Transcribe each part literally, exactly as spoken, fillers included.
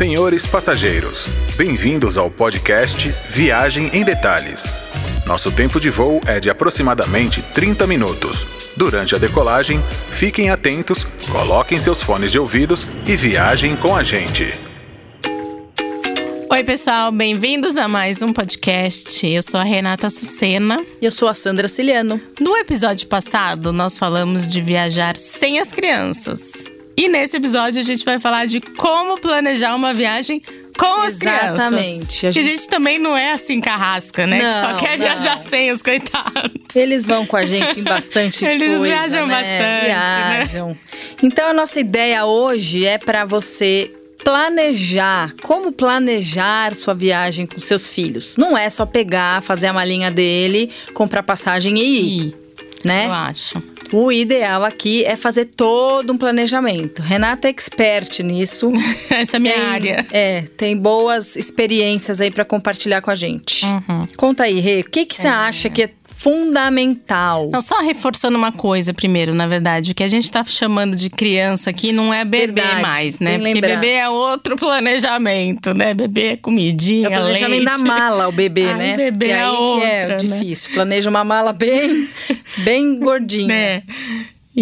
Senhores passageiros, bem-vindos ao podcast Viagem em Detalhes. Nosso tempo de voo é de aproximadamente trinta minutos. Durante a decolagem, fiquem atentos, coloquem seus fones de ouvidos e viajem com a gente. Oi pessoal, bem-vindos a mais um podcast. Eu sou a Renata Sucena. E eu sou a Sandra Ciliano. No episódio passado, nós falamos de viajar sem as crianças. E nesse episódio a gente vai falar de como planejar uma viagem com as crianças. Exatamente. A gente... Que a gente também não é assim carrasca, né? Não, que só quer não. viajar sem os coitados. Eles vão com a gente em bastante Eles coisa, Eles viajam né? bastante, viajam. Né? Então a nossa ideia hoje é para você... planejar, como planejar sua viagem com seus filhos. Não é só pegar, fazer a malinha dele, comprar passagem e ir, né? Eu acho. O ideal aqui é fazer todo um planejamento. Renata é expert nisso. Essa é a minha tem, área. É, tem boas experiências aí pra compartilhar com a gente. Uhum. Conta aí, Rê, o que que você é. acha que é fundamental? Não, só reforçando uma coisa primeiro, na verdade. O que a gente tá chamando de criança aqui não é bebê verdade, mais, né? Porque lembrar. Bebê é outro planejamento, né? Bebê é comidinha, leite. É o planejamento leite. da mala, o bebê, Ai, né? bebê e é aí outra, é difícil. Né? Planeja uma mala bem, bem gordinha. É.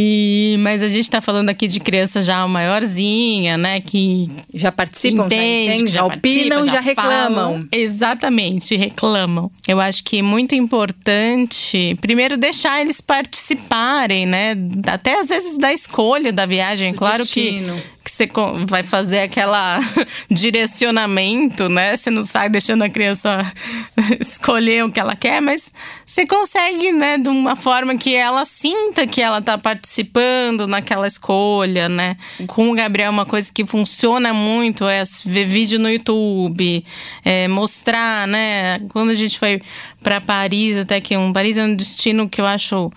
E, mas a gente tá falando aqui de criança já maiorzinha, né? Que já participam, entende, já, entende, já opinam, já, já reclamam. Falam. Exatamente, reclamam. Eu acho que é muito importante, primeiro, deixar eles participarem, né? Até às vezes da escolha da viagem. Do claro destino. que... que você vai fazer aquela direcionamento, né? Você não sai deixando a criança escolher o que ela quer, mas você consegue, né? De uma forma que ela sinta que ela tá participando naquela escolha, né? Com o Gabriel, uma coisa que funciona muito é ver vídeo no YouTube, é mostrar, né? Quando a gente foi para Paris, até que um Paris é um destino que eu acho...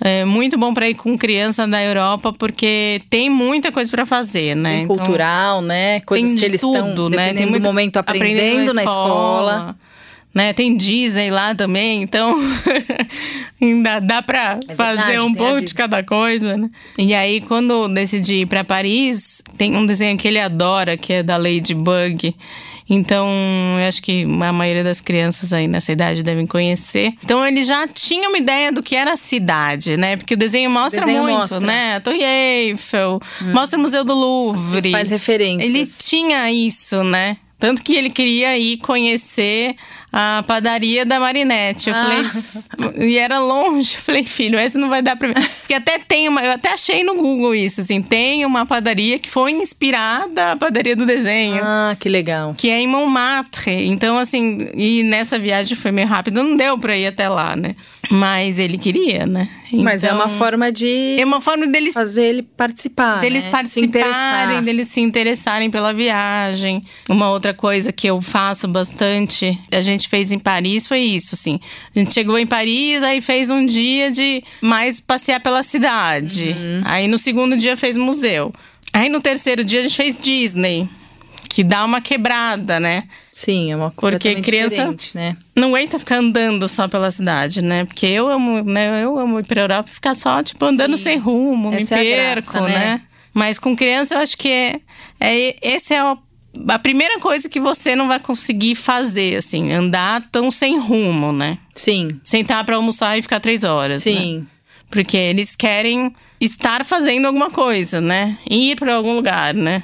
É muito bom para ir com criança da Europa, porque tem muita coisa para fazer, né? Tem cultural, então, né? Coisas que eles estão, né? Tem muito momento aprendendo, aprendendo na escola. Na escola. Né? Tem Disney lá também, então ainda dá para é fazer um pouco de cada coisa, né? E aí, quando decidi ir para Paris, tem um desenho que ele adora, que é da Ladybug. Então, eu acho que a maioria das crianças aí nessa idade devem conhecer. Então, ele já tinha uma ideia do que era a cidade, né? Porque o desenho mostra o desenho muito, mostra. né? A Torre Eiffel, hum. mostra o Museu do Louvre. Faz referências. Ele tinha isso, né? Tanto que ele queria ir conhecer a padaria da Marinette. Eu ah. falei... E era longe. Eu falei, filho, esse não vai dar pra mim. Porque até tem uma... Eu até achei no Google isso, assim. Tem uma padaria que foi inspirada a padaria do desenho. Ah, que legal. Que é em Montmartre. Então, assim... E nessa viagem foi meio rápido. Não deu pra ir até lá, né? Mas ele queria, né? Então, mas é uma forma de... É uma forma deles... Fazer ele participar, Deles né? participarem, se deles se interessarem pela viagem. Uma outra coisa que eu faço bastante, a gente fez em Paris, foi isso, assim. A gente chegou em Paris, aí fez um dia de mais passear pela cidade. Uhum. Aí no segundo dia fez museu. Aí no terceiro dia a gente fez Disney, que dá uma quebrada, né? Sim, é uma coisa porque criança né? não aguenta ficar andando só pela cidade, né? Porque eu amo, né? Eu amo ir pra Europa e ficar só, tipo, andando Sim. sem rumo, essa me é perco, graça, né? né? Mas com criança eu acho que é, é, esse é o a primeira coisa que você não vai conseguir fazer, assim, andar tão sem rumo, né? Sim. Sentar pra almoçar e ficar três horas, Sim. né? Porque eles querem estar fazendo alguma coisa, né? E ir pra algum lugar, né?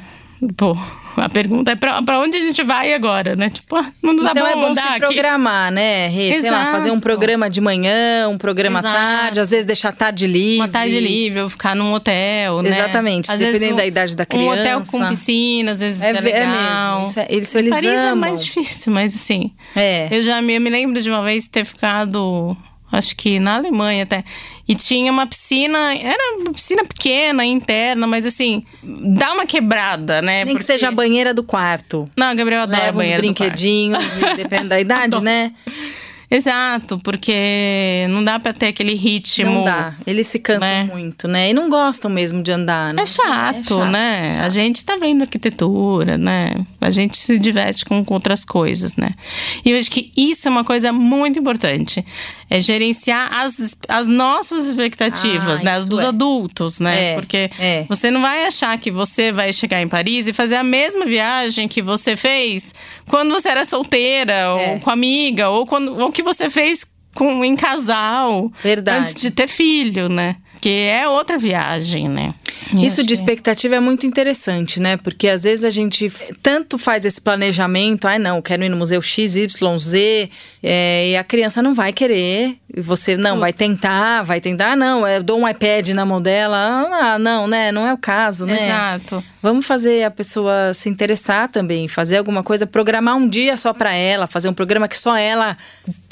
Pô, a pergunta é pra, pra onde a gente vai agora, né? Tipo, não dá então bom é bom mudar se programar, aqui. né, Rê? Sei lá, fazer um programa de manhã, um programa à tarde. Às vezes deixar tarde livre. Uma tarde livre, ficar num hotel, né? Exatamente, às dependendo vezes um, da idade da criança. Um hotel com piscina, às vezes é, é legal. É mesmo, é, eles, eles Paris amam. É mais difícil, mas assim... É. Eu já me, eu me lembro de uma vez ter ficado... Acho que na Alemanha até. E tinha uma piscina, era uma piscina pequena, interna, mas assim, dá uma quebrada, né? Nem porque... que seja a banheira do quarto. Não, o Gabriel adora Leva a banheira do quarto. Leva uns brinquedinhos, depende da idade, né? Exato, porque não dá pra ter aquele ritmo. Não dá, eles se cansam, né? Muito, né? E não gostam mesmo de andar. Não? É chato, é chato, né? Chato. A gente tá vendo arquitetura, né? A gente se diverte com, com outras coisas, né? E eu acho que isso é uma coisa muito importante. É gerenciar as, as nossas expectativas, ah, né? As dos é. adultos, né? É, porque é. você não vai achar que você vai chegar em Paris e fazer a mesma viagem que você fez quando você era solteira, é. ou com amiga, ou quando, ou que você fez com, em casal. Verdade. Antes de ter filho, né? Porque é outra viagem, né? Eu Isso achei. de expectativa é muito interessante, né? Porque às vezes a gente tanto faz esse planejamento. Ai, ah, não, quero ir no museu X Y Z. É, e a criança não vai querer. E você, não, Ups. vai tentar, vai tentar. Ah, não, eu dou um iPad na mão dela. Ah, não, né? Não é o caso, né? Exato. Vamos fazer a pessoa se interessar também. Fazer alguma coisa, programar um dia só pra ela. Fazer um programa que só ela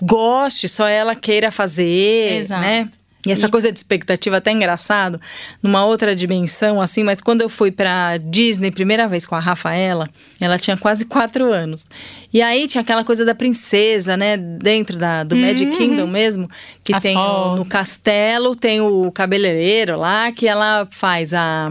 goste, só ela queira fazer, Exato. né? E essa coisa de expectativa é até engraçado, numa outra dimensão, assim, mas quando eu fui pra Disney, primeira vez com a Rafaela, ela tinha quase quatro anos. E aí tinha aquela coisa da princesa, né, dentro da, do uhum. Magic Kingdom mesmo, que As tem o, no castelo, tem o cabeleireiro lá, que ela faz a...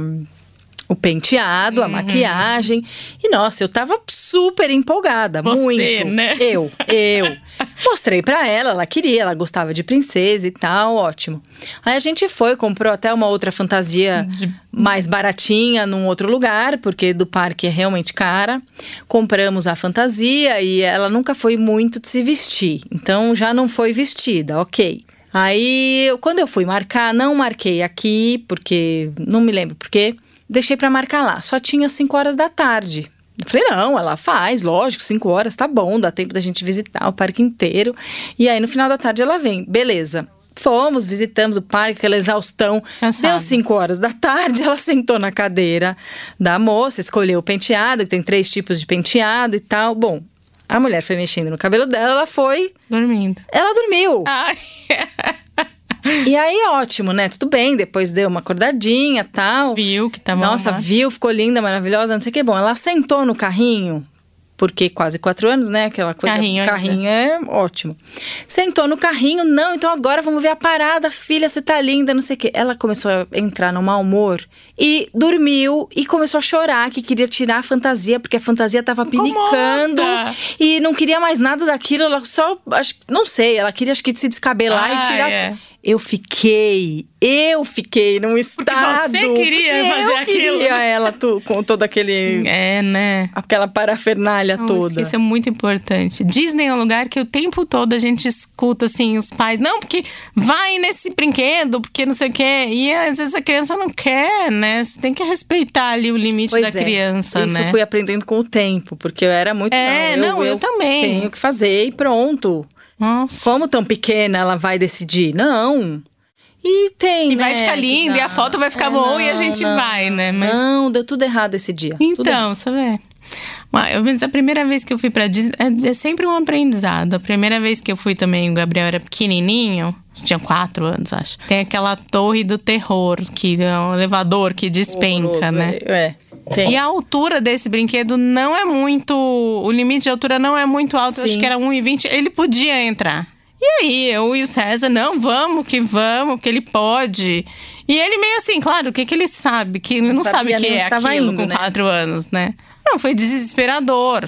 o penteado, a uhum. maquiagem. E, nossa, eu tava super empolgada. Você, muito. Né? Eu, eu. Mostrei pra ela, ela queria, ela gostava de princesa e tal, ótimo. Aí a gente foi, comprou até uma outra fantasia de... mais baratinha num outro lugar, porque do parque é realmente cara. Compramos a fantasia e ela nunca foi muito de se vestir. Então, já não foi vestida, ok. Aí, quando eu fui marcar, não marquei aqui, porque não me lembro por quê. Deixei pra marcar lá, só tinha cinco horas da tarde. Eu falei, não, ela faz, lógico, cinco horas, tá bom, dá tempo da gente visitar o parque inteiro. E aí, no final da tarde, ela vem, beleza. Fomos, visitamos o parque, aquela exaustão. Cansado. Deu cinco horas da tarde, ela sentou na cadeira da moça, escolheu o penteado, que tem três tipos de penteado e tal. Bom, a mulher foi mexendo no cabelo dela, ela foi... dormindo. Ela dormiu. Ai... E aí, ótimo, né? Tudo bem, depois deu uma acordadinha e tal. Viu que tava... Nossa, lá. viu, ficou linda, maravilhosa, não sei o que. Bom, ela sentou no carrinho, porque quase quatro anos, né? Aquela coisa, carrinho, carrinho é ótimo. Sentou no carrinho, não, então agora vamos ver a parada, filha, você tá linda, não sei o que. Ela começou a entrar no mau humor e dormiu e começou a chorar, que queria tirar a fantasia, porque a fantasia tava pinicando. Incomoda. E não queria mais nada daquilo, ela só, acho, não sei, ela queria acho que se descabelar ah, e tirar... É. Eu fiquei, eu fiquei num estado... Porque você queria porque fazer eu aquilo. Eu queria ela tu, com todo aquele... É, né? Aquela parafernália não, toda. Isso é muito importante. Disney é um lugar que o tempo todo a gente escuta, assim, os pais... Não, porque vai nesse brinquedo, porque não sei o quê. E às vezes a criança não quer, né? Você tem que respeitar ali o limite pois da é. criança, isso né? Isso eu fui aprendendo com o tempo, porque eu era muito... É, não, eu, não, eu, eu também. Tenho que fazer e pronto. Nossa. Como tão pequena ela vai decidir? Não. E tem, e né? vai ficar linda, não. e a foto vai ficar é, boa, não, e a gente não, vai, né? Mas... Não, deu tudo errado esse dia. Então, sabe? Mas a primeira vez que eu fui pra Disney... É sempre um aprendizado. A primeira vez que eu fui também, o Gabriel era pequenininho... Tinha quatro anos, acho. Tem aquela torre do terror, que é um elevador que despenca, Horroroso, né? É, tem. E a altura desse brinquedo não é muito... O limite de altura não é muito alto. Sim. Eu acho que era um e vinte. Ele podia entrar. E aí, eu e o César, não, vamos que vamos, que ele pode... E ele meio assim, claro, o que que ele sabe? Que ele não sabe o que é aquilo com quatro anos, né? Não, foi desesperador.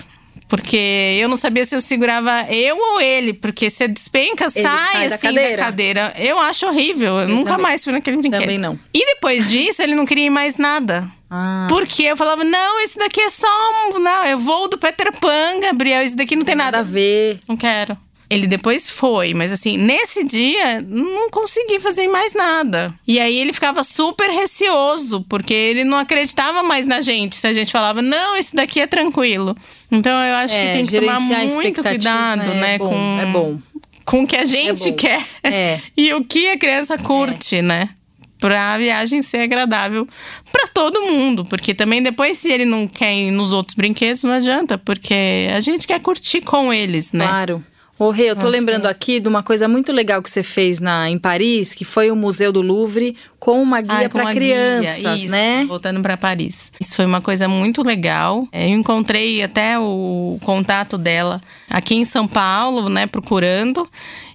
Porque eu não sabia se eu segurava eu ou ele. Porque se a despenca, sai, sai assim da cadeira. da cadeira. Eu acho horrível. Eu nunca também. mais fui naquele brinquedo. Também não. E depois disso, ele não queria ir mais nada. Ah. Porque eu falava, não, esse daqui é só um... Não, eu vou do Peter Pan, Gabriel. Esse daqui não tem, tem nada. nada a ver. Não quero. Ele depois foi, mas assim, nesse dia, não consegui fazer mais nada. E aí, ele ficava super receoso, porque ele não acreditava mais na gente. Se a gente falava, não, esse daqui é tranquilo. Então, eu acho é, que tem que tomar muito cuidado, é, né? É bom, com, é bom. com o que a gente é quer é. e o que a criança curte, é. né? Pra viagem ser agradável pra todo mundo. Porque também depois, se ele não quer ir nos outros brinquedos, não adianta. Porque a gente quer curtir com eles, né? Claro. Ô, Rê, eu tô Acho lembrando que... aqui de uma coisa muito legal que você fez na, em Paris, que foi o Museu do Louvre com uma guia ah, para crianças, isso, né? Voltando para Paris. Isso foi uma coisa muito legal. Eu encontrei até o contato dela aqui em São Paulo, né, procurando.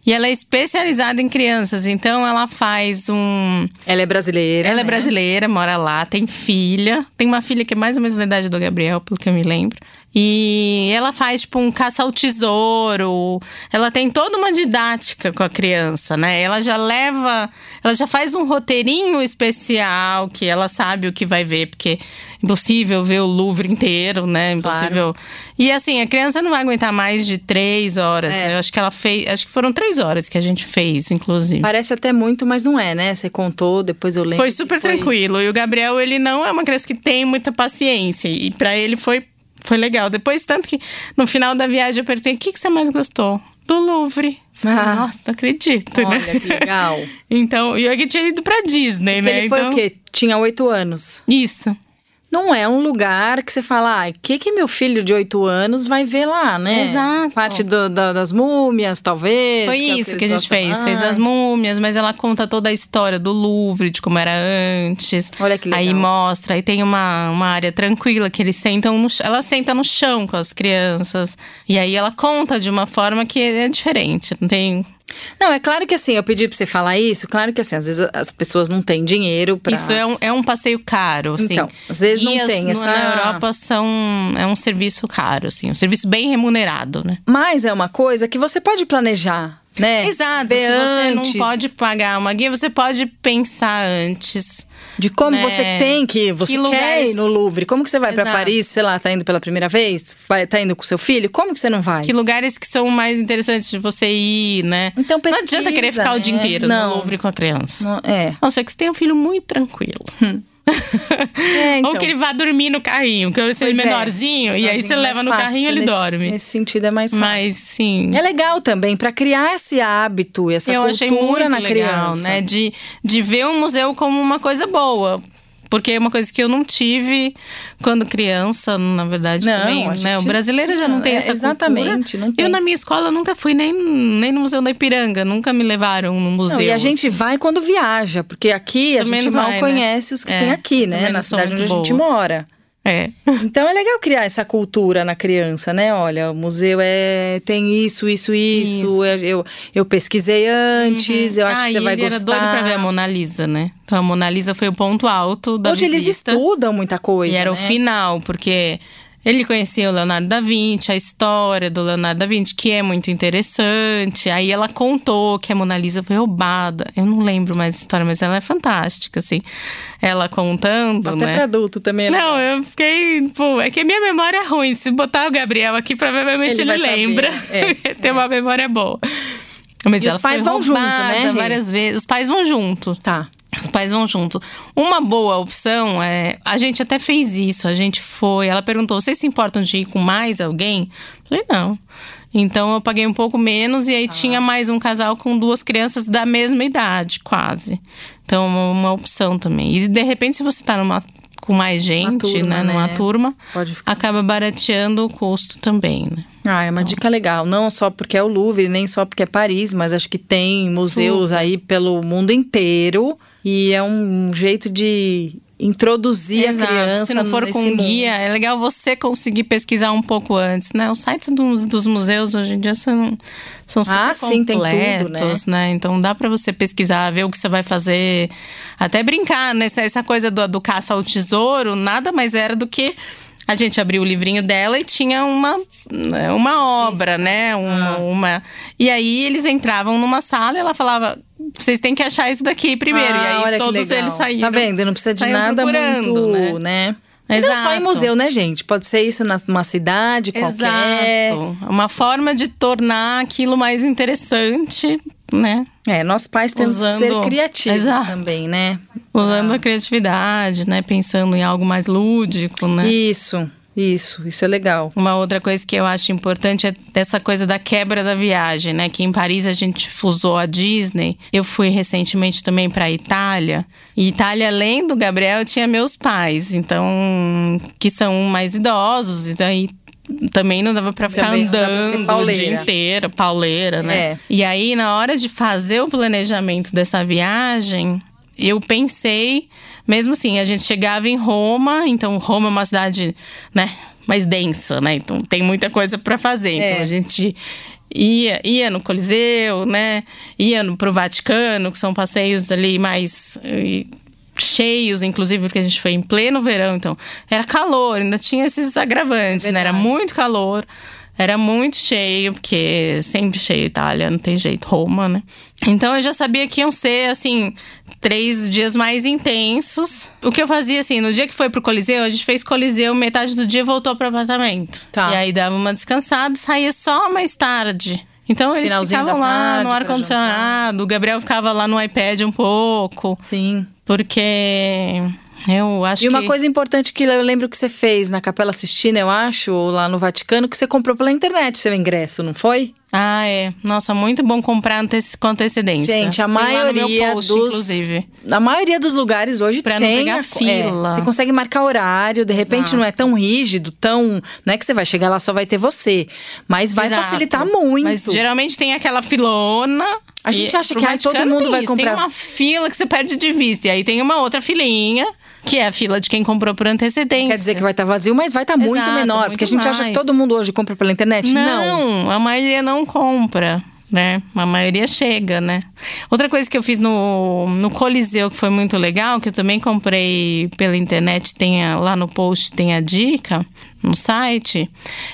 E ela é especializada em crianças, então ela faz um... Ela é brasileira. Ela né? é brasileira, mora lá, tem filha. Tem uma filha que é mais ou menos da idade do Gabriel, pelo que eu me lembro. E ela faz, tipo, um caça ao tesouro. Ela tem toda uma didática com a criança, né? Ela já leva... Ela já faz um roteirinho especial, que ela sabe o que vai ver, porque... Impossível ver o Louvre inteiro, né? Impossível. Claro. E assim, a criança não vai aguentar mais de três horas. É. Eu acho que ela fez. Acho que foram três horas que a gente fez, inclusive. Parece até muito, mas não é, né? Você contou, depois eu lembro. Foi super foi... tranquilo. E o Gabriel, ele não é uma criança que tem muita paciência. E pra ele foi, foi legal. Depois, tanto que no final da viagem eu perguntei: o que, que você mais gostou? Do Louvre. Ah. Nossa, não acredito, Olha, né? Olha, que legal. Então, e eu que tinha ido pra Disney, Porque né? Ele então... foi o quê? Tinha oito anos. Isso. Não é um lugar que você fala, ah, o que que meu filho de oito anos vai ver lá, né? Exato. Parte do, do, das múmias, talvez. Foi que isso que a gente fez, ah. fez as múmias, mas ela conta toda a história do Louvre, de como era antes. Olha que legal. Aí mostra, aí tem uma, uma área tranquila que eles sentam, no, ela senta no chão com as crianças. E aí ela conta de uma forma que é diferente, não tem... Não, é claro que assim, eu pedi pra você falar isso. Claro que assim, às vezes as pessoas não têm dinheiro pra... Isso é um, é um passeio caro, assim. Então, às vezes e não as, tem. Essa... Na Europa são, é um serviço caro, assim. Um serviço bem remunerado, né? Mas é uma coisa que você pode planejar, né? Exato. Ver se antes. Você não pode pagar uma guia, você pode pensar antes... De como né? você tem que ir, você que lugares... quer ir no Louvre. Como que você vai Exato. Pra Paris, sei lá, tá indo pela primeira vez? Vai, tá indo com seu filho? Como que você não vai? Que lugares que são mais interessantes de você ir, né? Então pesquisa. Não adianta querer ficar é, o dia inteiro não. no Louvre com a criança. Não, é. A não ser que você tenha um filho muito tranquilo. Hum. É, então. Ou que ele vá dormir no carrinho, que ele seja menorzinho, é. menorzinho, e aí você leva no fácil, carrinho e ele nesse, dorme. Nesse sentido é mais fácil. Mas sim. É legal também pra criar esse hábito, essa Eu cultura achei muito na legal, criança, né? De, de ver o museu como uma coisa boa. Porque é uma coisa que eu não tive quando criança, na verdade, não, também, né? O brasileiro já não tem essa exatamente, cultura. Não tem. Eu, na minha escola, nunca fui nem, nem no Museu da Ipiranga. Nunca me levaram no museu. Não, e a gente assim. vai quando viaja. Porque aqui, também a gente mal vai, conhece né? os que é, tem aqui, né? Na cidade onde boa. a gente mora. É. Então, é legal criar essa cultura na criança, né? Olha, o museu é tem isso, isso, isso. isso. Eu, eu pesquisei antes, uhum. eu acho ah, que você vai gostar. Ah, ele era doido pra ver a Mona Lisa, né? Então, a Mona Lisa foi o ponto alto da Hoje visita. Hoje eles estudam muita coisa, E era né? o final, porque... Ele conhecia o Leonardo da Vinci, a história do Leonardo da Vinci, que é muito interessante. Aí ela contou que a Mona Lisa foi roubada. Eu não lembro mais a história, mas ela é fantástica, assim. Ela contando, Até né? Até pra adulto também. Né? Não, eu fiquei... Pô, é que a minha memória é ruim. Se botar o Gabriel aqui, provavelmente ele, ele lembra. É, Tem é. uma memória boa. Mas e ela os pais foi vão junto, né? várias vezes. Os pais vão junto. Tá. Os pais vão junto. Uma boa opção é... A gente até fez isso. A gente foi... Ela perguntou, vocês se importam de ir com mais alguém? Eu falei, não. Então, eu paguei um pouco menos. E aí, ah. tinha mais um casal com duas crianças da mesma idade, quase. Então, uma, uma opção também. E, de repente, se você tá numa, com mais gente, turma, né? Numa né? turma. Pode ficar. Acaba barateando o custo também, né? Ah, é uma então. dica legal. Não só porque é o Louvre, nem só porque é Paris. Mas acho que tem museus Sul. aí pelo mundo inteiro... E é um jeito de introduzir Exato. a criança. Se não for com mundo. guia, é legal você conseguir pesquisar um pouco antes, né? Os sites dos, dos museus hoje em dia são, são super ah, sim, completos, tem tudo, né? né? Então dá pra você pesquisar, ver o que você vai fazer. Até brincar, né? Essa coisa do, do caça ao tesouro, nada mais era do que... A gente abriu o livrinho dela e tinha uma, uma obra, Isso. né? Uma, ah. uma... E aí, eles entravam numa sala e ela falava... Vocês têm que achar isso daqui primeiro. Ah, e aí, todos eles saíram. Tá vendo? Não precisa de nada muito, né? né? Exato. Não só em museu, né, gente? Pode ser isso numa cidade, qualquer... Exato. Uma forma de tornar aquilo mais interessante, né? É, nós pais temos Usando... que ser criativos Exato. também, né? Usando ah. a criatividade, né? Pensando em algo mais lúdico, né? Isso, isso, isso é legal. Uma outra coisa que eu acho importante é essa coisa da quebra da viagem, né? Que em Paris a gente fusou a Disney. Eu fui recentemente também pra Itália. E Itália, além do Gabriel, eu tinha meus pais, então... Que são mais idosos, e daí... também não dava pra ficar também andando o dia inteiro, pauleira, né? É. E aí, na hora de fazer o planejamento dessa viagem, eu pensei, mesmo assim, a gente chegava em Roma, então Roma é uma cidade, né, mais densa, né? Então tem muita coisa pra fazer, é. Então a gente... Ia, ia no Coliseu, né? Ia no, pro Vaticano, que são passeios ali mais e, cheios, inclusive, porque a gente foi em pleno verão. Então, era calor, ainda tinha esses agravantes, é né? Era muito calor, era muito cheio, porque sempre cheio Itália, não tem jeito, Roma, né? Então, eu já sabia que iam ser, assim, três dias mais intensos. O que eu fazia, assim, no dia que foi pro Coliseu, a gente fez Coliseu, metade do dia voltou pro apartamento. Tá. E aí dava uma descansada, saía só mais tarde. Então, eles Finalzinho ficavam lá tarde, no ar-condicionado. O Gabriel ficava lá no iPad um pouco. Sim. Porque... Eu acho e uma que... coisa importante que eu lembro que você fez na Capela Sistina, eu acho, ou lá no Vaticano, que você comprou pela internet o seu ingresso, não foi? Ah, é. Nossa, muito bom comprar anteci... com antecedência. Gente, a maioria post, dos... inclusive. A maioria dos lugares hoje pra tem... Pra não pegar a... fila. É, você consegue marcar horário, de repente Exato. Não é tão rígido, tão... Não é que você vai chegar lá, só vai ter você. Mas vai Exato. Facilitar muito. Mas geralmente tem aquela filona... A gente e acha que ai, todo mundo vai isso. comprar. Tem uma fila que você perde de vista. E aí tem uma outra filinha, que é a fila de quem comprou por antecedência. Quer dizer que vai estar tá vazio, mas vai estar tá muito Exato, menor. Muito porque a gente mais. Acha que todo mundo hoje compra pela internet. Não, não, a maioria não compra, né? A maioria chega, né? Outra coisa que eu fiz no, no Coliseu, que foi muito legal, que eu também comprei pela internet, tem a, lá no post tem a dica... no site,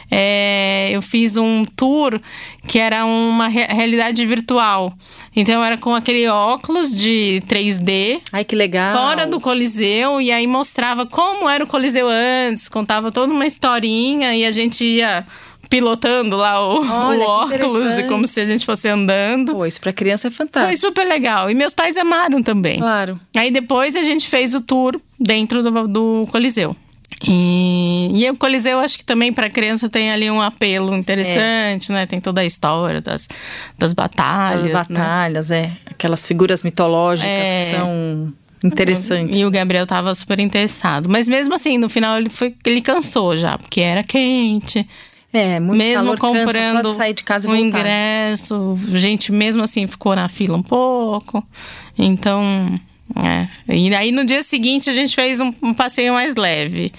é, eu fiz um tour que era uma re- realidade virtual. Então, era com aquele óculos de três D. Ai, que legal! Fora do Coliseu. E aí, mostrava como era o Coliseu antes. Contava toda uma historinha. E a gente ia pilotando lá o, Olha, o óculos. E como se a gente fosse andando. Pô, isso pra criança é fantástico. Foi super legal. E meus pais amaram também. Claro. Aí, depois, a gente fez o tour dentro do, do Coliseu. E, e o Coliseu, acho que também para criança tem ali um apelo interessante, é. Né? Tem toda a história das, das batalhas. Das batalhas, né? é. Aquelas figuras mitológicas é. Que são interessantes. E o Gabriel tava super interessado. Mas mesmo assim, no final ele, foi, ele cansou já, porque era quente. É, muito mesmo calor, comprando cansa, só de sair de casa e o voltar. Ingresso, gente, mesmo assim ficou na fila um pouco. Então... É. E aí no dia seguinte a gente fez um, um passeio mais leve,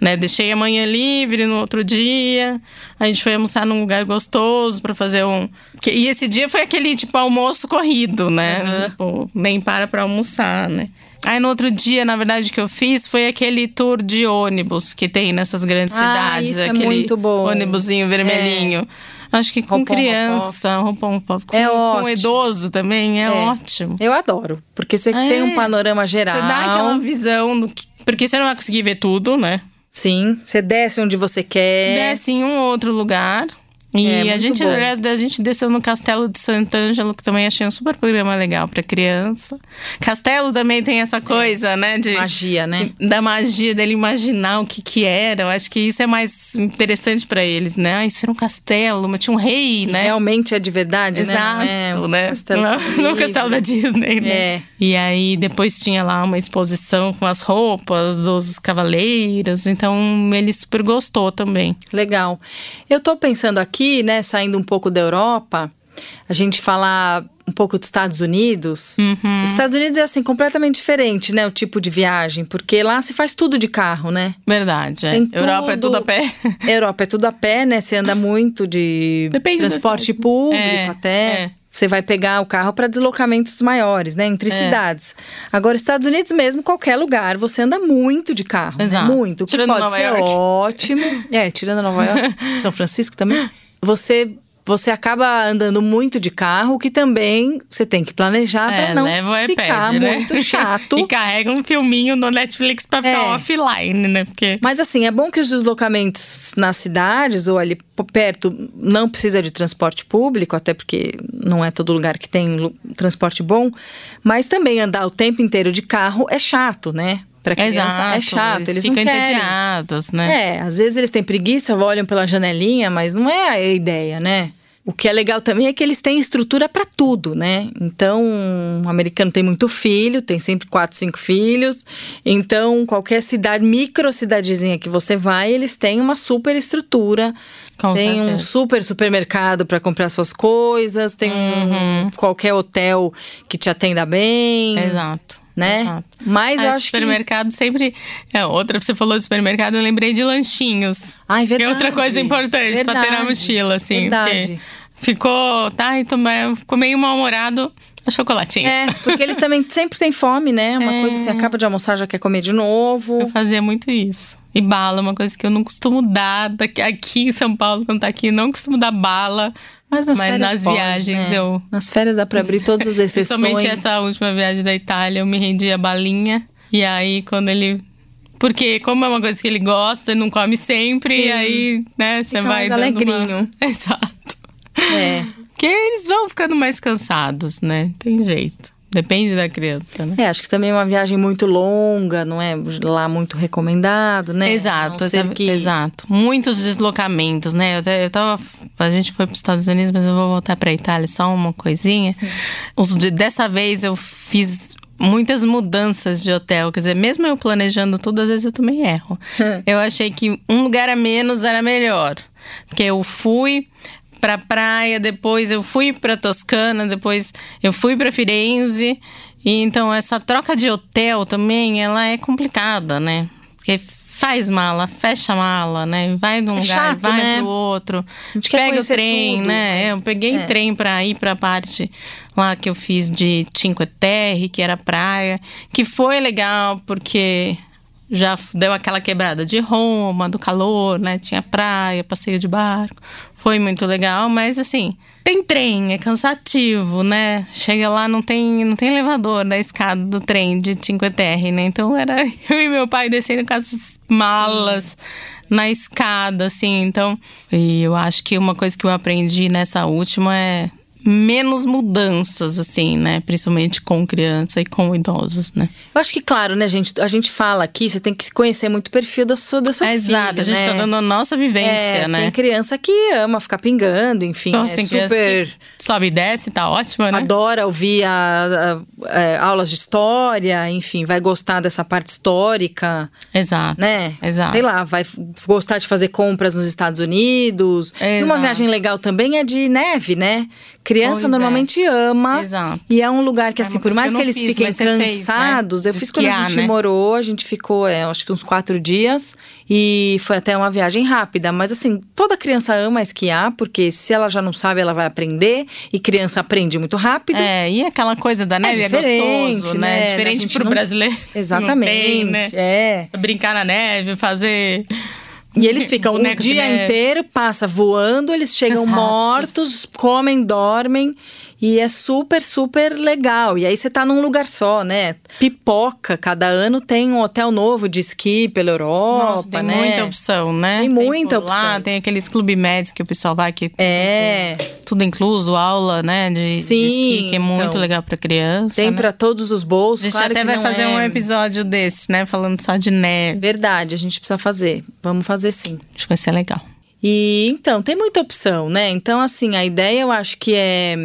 né? Deixei a manhã livre no outro dia. A gente foi almoçar num lugar gostoso pra fazer um... E esse dia foi aquele tipo almoço corrido, né? Uhum. Tipo, nem para pra almoçar, né? Aí no outro dia, na verdade, o que eu fiz foi aquele tour de ônibus que tem nessas grandes ah, cidades. Isso aquele é muito bom. Ônibusinho vermelhinho. É. Acho que com roupão, criança, roupão, roupão, com, é com idoso também, é, é ótimo. Eu adoro, porque você é. Tem um panorama geral. Você dá aquela visão, do que, porque você não vai conseguir ver tudo, né? Sim, você desce onde você quer. Desce em um outro lugar. E é, a, gente, a gente desceu no Castelo de Sant'Angelo, que também achei um super programa legal pra criança. Castelo também tem essa coisa, é. Né? De, magia, né? Da magia, dele imaginar o que que era. Eu acho que isso é mais interessante pra eles, né? Ah, isso era um castelo, mas tinha um rei, e né? Realmente é de verdade, Exato, né? Exato, é, né? Castelo no, no castelo da Disney, né? É. E aí, depois tinha lá uma exposição com as roupas dos cavaleiros. Então, ele super gostou também. Legal. Eu tô pensando aqui, né, saindo um pouco da Europa, a gente falar um pouco dos Estados Unidos. Uhum. Os Estados Unidos é assim, completamente diferente, né? O tipo de viagem, porque lá se faz tudo de carro, né? Verdade, é. Europa tudo, é tudo a pé. Europa é tudo a pé, né? Você anda muito de Depende transporte público é, até. É. Você vai pegar o carro para deslocamentos maiores, né? Entre é. Cidades. Agora, Estados Unidos mesmo, qualquer lugar, você anda muito de carro. Exato. Né? Muito. O que pode ser ótimo. É, tirando Nova York. São Francisco também. Você, você acaba andando muito de carro, que também você tem que planejar é, pra não leva o iPad, ficar né? muito chato. E carrega um filminho no Netflix pra ficar é. Offline, né? Porque... Mas assim, é bom que os deslocamentos nas cidades ou ali perto não precisa de transporte público, até porque não é todo lugar que tem transporte bom. Mas também andar o tempo inteiro de carro é chato, né? Pra criança Exato, é chato, eles, eles ficam não querem. Entediados, né? É, às vezes eles têm preguiça, olham pela janelinha, mas não é a ideia, né? O que é legal também é que eles têm estrutura para tudo, né? Então, o americano tem muito filho, tem sempre quatro, cinco filhos. Então, qualquer cidade, micro cidadezinha que você vai, eles têm uma super estrutura. Com tem certeza. Um super supermercado para comprar suas coisas, tem uhum. um, qualquer hotel que te atenda bem. Exato. Né? Exato. Mas ah, eu acho supermercado que... sempre... É, outra, você falou de supermercado, eu lembrei de lanchinhos. Ai, verdade. Que é outra coisa importante verdade. pra ter na mochila, assim. Verdade. Ficou... Tá, e tomei, ficou meio mal-humorado a chocolatinha. É, porque eles também sempre têm fome, né? Uma é. coisa assim, acaba de almoçar, já quer comer de novo. Eu fazia muito isso. E bala, uma coisa que eu não costumo dar. Aqui em São Paulo, quando tá aqui, eu não costumo dar bala. Mas nas, Mas nas pode, viagens né? eu... Nas férias dá pra abrir todas as exceções. Principalmente essa última viagem da Itália, eu me rendi a balinha. E aí, quando ele... Porque como é uma coisa que ele gosta, não come sempre. Sim. E aí, né, você vai dando alegrinho. Uma... Exato. É. Porque eles vão ficando mais cansados, né? Tem jeito. Depende da criança, né? É, acho que também é uma viagem muito longa, não é lá muito recomendado, né? Exato, exato, que... exato. Muitos deslocamentos, né? Eu, até, eu tava... A gente foi para os Estados Unidos, mas eu vou voltar para a Itália, só uma coisinha. Os, dessa vez eu fiz muitas mudanças de hotel. Quer dizer, mesmo eu planejando tudo, às vezes eu também erro. Eu achei que um lugar a menos era melhor. Porque eu fui... pra praia, depois eu fui pra Toscana, depois eu fui pra Firenze. E então essa troca de hotel também, ela é complicada, né? Porque faz mala, fecha mala, né? Vai de um é lugar, chato, vai né? pro outro. A gente pega o trem, tudo, né? Mas... Eu peguei é. trem pra ir pra parte lá que eu fiz de Cinque Terre, que era praia. Que foi legal, porque... Já deu aquela quebrada de Roma, do calor, né? Tinha praia, passeio de barco. Foi muito legal, mas assim... Tem trem, é cansativo, né? Chega lá, não tem, não tem elevador da escada do trem de Cinque Terre, né? Então era eu e meu pai descendo com as malas Sim. na escada, assim. Então, e eu acho que uma coisa que eu aprendi nessa última é... menos mudanças, assim, né? Principalmente com criança e com idosos, né? Eu acho que, claro, né, gente? A gente fala aqui, você tem que conhecer muito o perfil da sua, da sua é, filha, exato, a gente né? tá dando a nossa vivência, é, né? Tem criança que ama ficar pingando, enfim. Nossa, é tem super... criança que sobe e desce, tá ótima, né? Adora ouvir a, a, a, aulas de história, enfim, vai gostar dessa parte histórica. Exato, né? Exato. Sei lá, vai gostar de fazer compras nos Estados Unidos. Exato. E uma viagem legal também é de neve, né? Criança pois normalmente é. ama. Exato. E é um lugar que, assim, é por mais que, que eles fiz, fiquem cansados... Fez, né? Eu fiz esquiar, quando a gente né? morou, a gente ficou, é, acho que uns quatro dias. E foi até uma viagem rápida. Mas, assim, toda criança ama esquiar, porque se ela já não sabe, ela vai aprender. E criança aprende muito rápido. É, e aquela coisa da neve é, é gostoso, né? né? Diferente pro não... brasileiro. Exatamente, tem, né? é. Brincar na neve, fazer... E eles ficam o dia inteiro, passa voando, eles chegam Exato. mortos, comem, dormem. E é super, super legal. E aí você tá num lugar só, né? Pipoca, cada ano tem um hotel novo de esqui pela Europa, Nossa, tem né? tem muita opção, né? Tem muita tem opção. Lá, tem aqueles clube médios que o pessoal vai aqui. É. Tudo incluso, aula, né? De, Sim, de esqui, que é muito então, legal pra criança. Tem né? pra todos os bolsos. A gente claro até vai fazer é. um episódio desse, né? Falando só de neve. Verdade, a gente precisa fazer. Vamos fazer sim. Acho que vai ser legal. E então, tem muita opção, né? Então, assim, a ideia eu acho que é...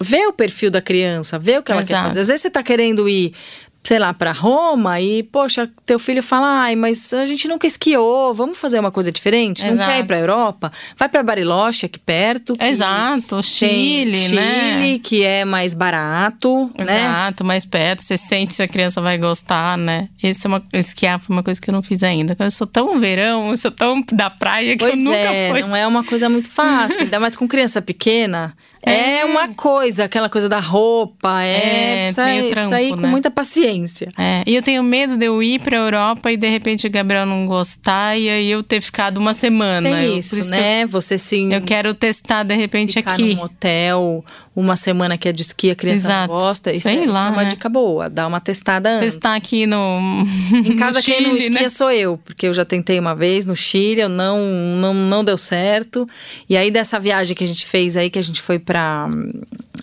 Vê o perfil da criança, vê o que ela Exato. quer fazer. Às vezes você tá querendo ir, sei lá, pra Roma e, poxa, teu filho fala, ai, mas a gente nunca esquiou, vamos fazer uma coisa diferente? Exato. Não quer ir pra Europa? Vai pra Bariloche, aqui perto. Que Exato, Chile, Chile, né? Chile, que é mais barato, Exato, né? Exato, mais perto, você sente se a criança vai gostar, né? Esse é uma, esquiar foi uma coisa que eu não fiz ainda. Eu sou tão verão, eu sou tão da praia que pois eu nunca é, fui. Não é uma coisa muito fácil, ainda mais com criança pequena. É uma coisa, aquela coisa da roupa, é, é precisa, ir, trampo, precisa ir com né? muita paciência. É. E eu tenho medo de eu ir pra Europa e de repente o Gabriel não gostar e aí eu ter ficado uma semana. É isso, eu, isso né? Eu, Você sim. Eu quero testar de repente ficar aqui. Ficar num hotel, uma semana que é de esqui, a criança Exato. não gosta. Isso Sei é, lá, isso né? é uma dica boa, dá uma testada antes. Testar aqui no Em casa no Chile, quem não esquia né? sou eu, porque eu já tentei uma vez no Chile, eu não, não, não deu certo. E aí dessa viagem que a gente fez aí, que a gente foi pra Pra,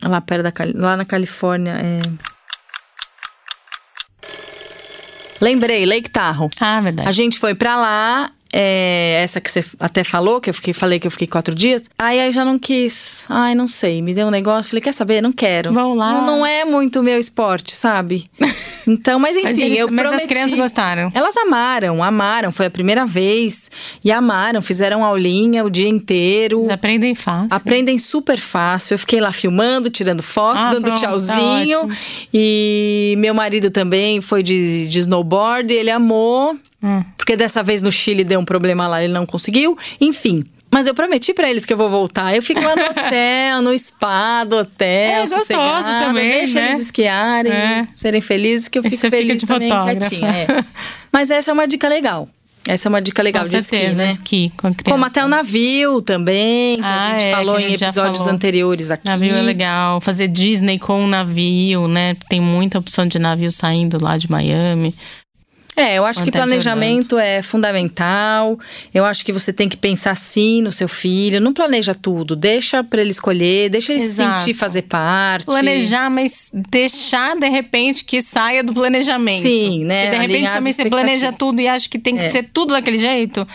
lá perto da lá na Califórnia é... lembrei Lake Tahoe ah verdade a gente foi pra lá é, essa que você até falou, que eu fiquei, falei que eu fiquei quatro dias. Aí eu já não quis. Ai, não sei, me deu um negócio. Falei, quer saber? Não quero. Vamos lá. Não, não é muito meu esporte, sabe? Então, mas enfim, mas eles, eu mas prometi. Mas as crianças gostaram? Elas amaram, amaram. Foi a primeira vez. E amaram, fizeram aulinha o dia inteiro. Eles aprendem fácil. Aprendem super fácil. Eu fiquei lá filmando, tirando foto, ah, dando pronto, tchauzinho. Tá e meu marido também foi de, de snowboard e ele amou. Hum. Porque dessa vez no Chile deu um problema lá, ele não conseguiu. Enfim. Mas eu prometi pra eles que eu vou voltar. Eu fico lá no hotel, no spa do hotel, é gostoso também, deixa, né? Eles esquiarem, é. serem felizes, que eu fico feliz também, quietinha. É. Mas essa é uma dica legal. Essa é uma dica legal com de certeza, esqui, né? Esqui, com criança. Como até o navio também, que ah, a gente é, falou em gente episódios falou. anteriores aqui. Navio é legal, fazer Disney com um navio, né? Tem muita opção de navio saindo lá de Miami. É, eu acho que planejamento é fundamental. Eu acho que você tem que pensar sim no seu filho. Não planeja tudo, deixa pra ele escolher, deixa ele Exato. sentir fazer parte. Planejar, mas deixar de repente que saia do planejamento. Sim, né? E de repente também você planeja tudo e acha que tem que é. ser tudo daquele jeito.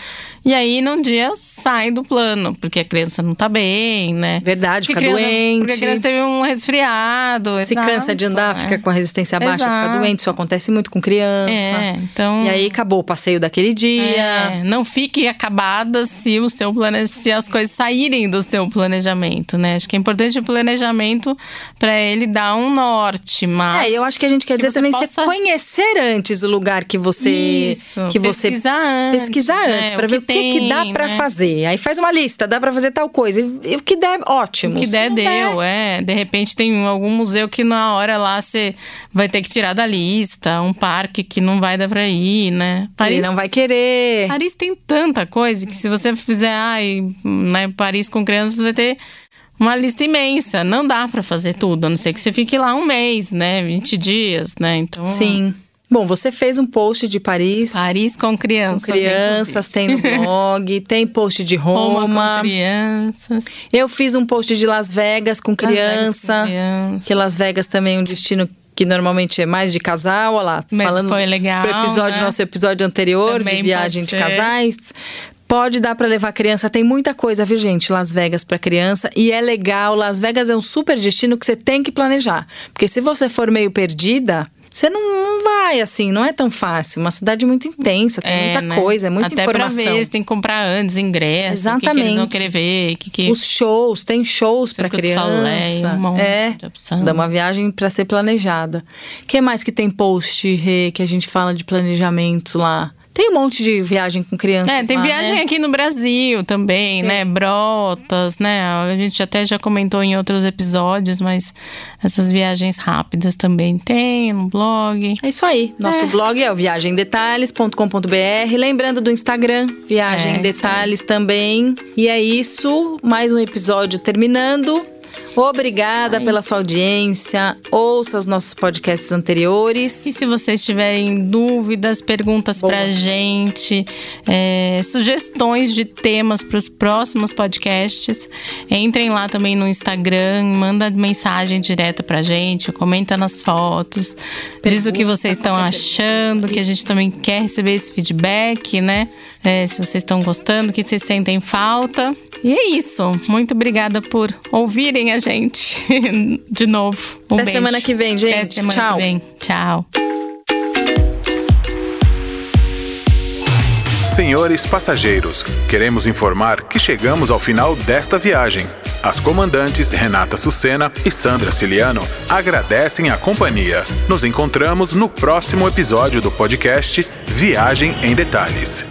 E aí, num dia, sai do plano. Porque a criança não tá bem, né? Verdade, porque fica criança, doente. Porque a criança teve um resfriado. Se exato, cansa de andar, é. fica com a resistência baixa, exato. fica doente. Isso acontece muito com criança. É, então... E aí, acabou o passeio daquele dia. É, não fique acabada se, o seu plane... se as coisas saírem do seu planejamento, né? Acho que é importante o planejamento pra ele dar um norte, mas... É, eu acho que a gente quer dizer que você também possa... você conhecer antes o lugar que você... Isso, que pesquisar você... antes. Pesquisar antes, né? Pra ver o que... O que, que dá pra né? fazer? Aí faz uma lista, dá pra fazer tal coisa. E o que der, ótimo. O que der, deu, der... é. De repente tem algum museu que na hora lá você vai ter que tirar da lista. Um parque que não vai dar pra ir, né? Paris, ele não vai querer. Paris tem tanta coisa que se você fizer, ai, né, Paris com crianças, vai ter uma lista imensa. Não dá pra fazer tudo, a não ser que você fique lá um mês, né? vinte dias, né? Então... Sim. Bom, você fez um post de Paris. Paris com crianças. Com crianças, tem no blog. Tem post de Roma. Roma com crianças. Eu fiz um post de Las Vegas com criança. Las Vegas com criança. Que Las Vegas também é um destino que normalmente é mais de casal. Olha lá, mas falando foi legal, do episódio, né? Nosso episódio anterior também de viagem de casais. Pode dar pra levar criança, tem muita coisa, viu, gente? Las Vegas pra criança. E é legal, Las Vegas é um super destino que você tem que planejar. Porque se você for meio perdida... Você não vai, assim, não é tão fácil. Uma cidade muito intensa, tem é, muita né? coisa, é muita até informação. Até pra ver, você tem que comprar antes, ingressos. Exatamente. O que, que eles vão querer ver. Que que... Os shows, tem shows pra criança. Soleil, um monte é, de opção. Dá uma viagem pra ser planejada. O que mais que tem post, Rê, que a gente fala de planejamento lá? Tem um monte de viagem com crianças. É, tem lá, viagem né? aqui no Brasil também, é. né? Brotas, né? A gente até já comentou em outros episódios, mas essas viagens rápidas também tem no blog. É isso aí. Nosso é. blog é o viagem detalhes ponto com ponto b r. Lembrando do Instagram, Viagem é, Detalhes também. E é isso. Mais um episódio terminando. Obrigada Ai. pela sua audiência. Ouça os nossos podcasts anteriores. E se vocês tiverem dúvidas, perguntas Boa. pra gente, é, sugestões de temas para os próximos podcasts, entrem lá também no Instagram, manda mensagem direta pra gente, comenta nas fotos, pergunta, diz o que vocês estão achando, que a gente também quer receber esse feedback, né? É, se vocês estão gostando, o que vocês sentem falta. E é isso. Muito obrigada por ouvirem a gente de novo. Um Até beijo. semana que vem, gente. Até semana Tchau. que vem. Tchau. Senhores passageiros, queremos informar que chegamos ao final desta viagem. As comandantes Renata Sucena e Sandra Ciliano agradecem a companhia. Nos encontramos no próximo episódio do podcast Viagem em Detalhes.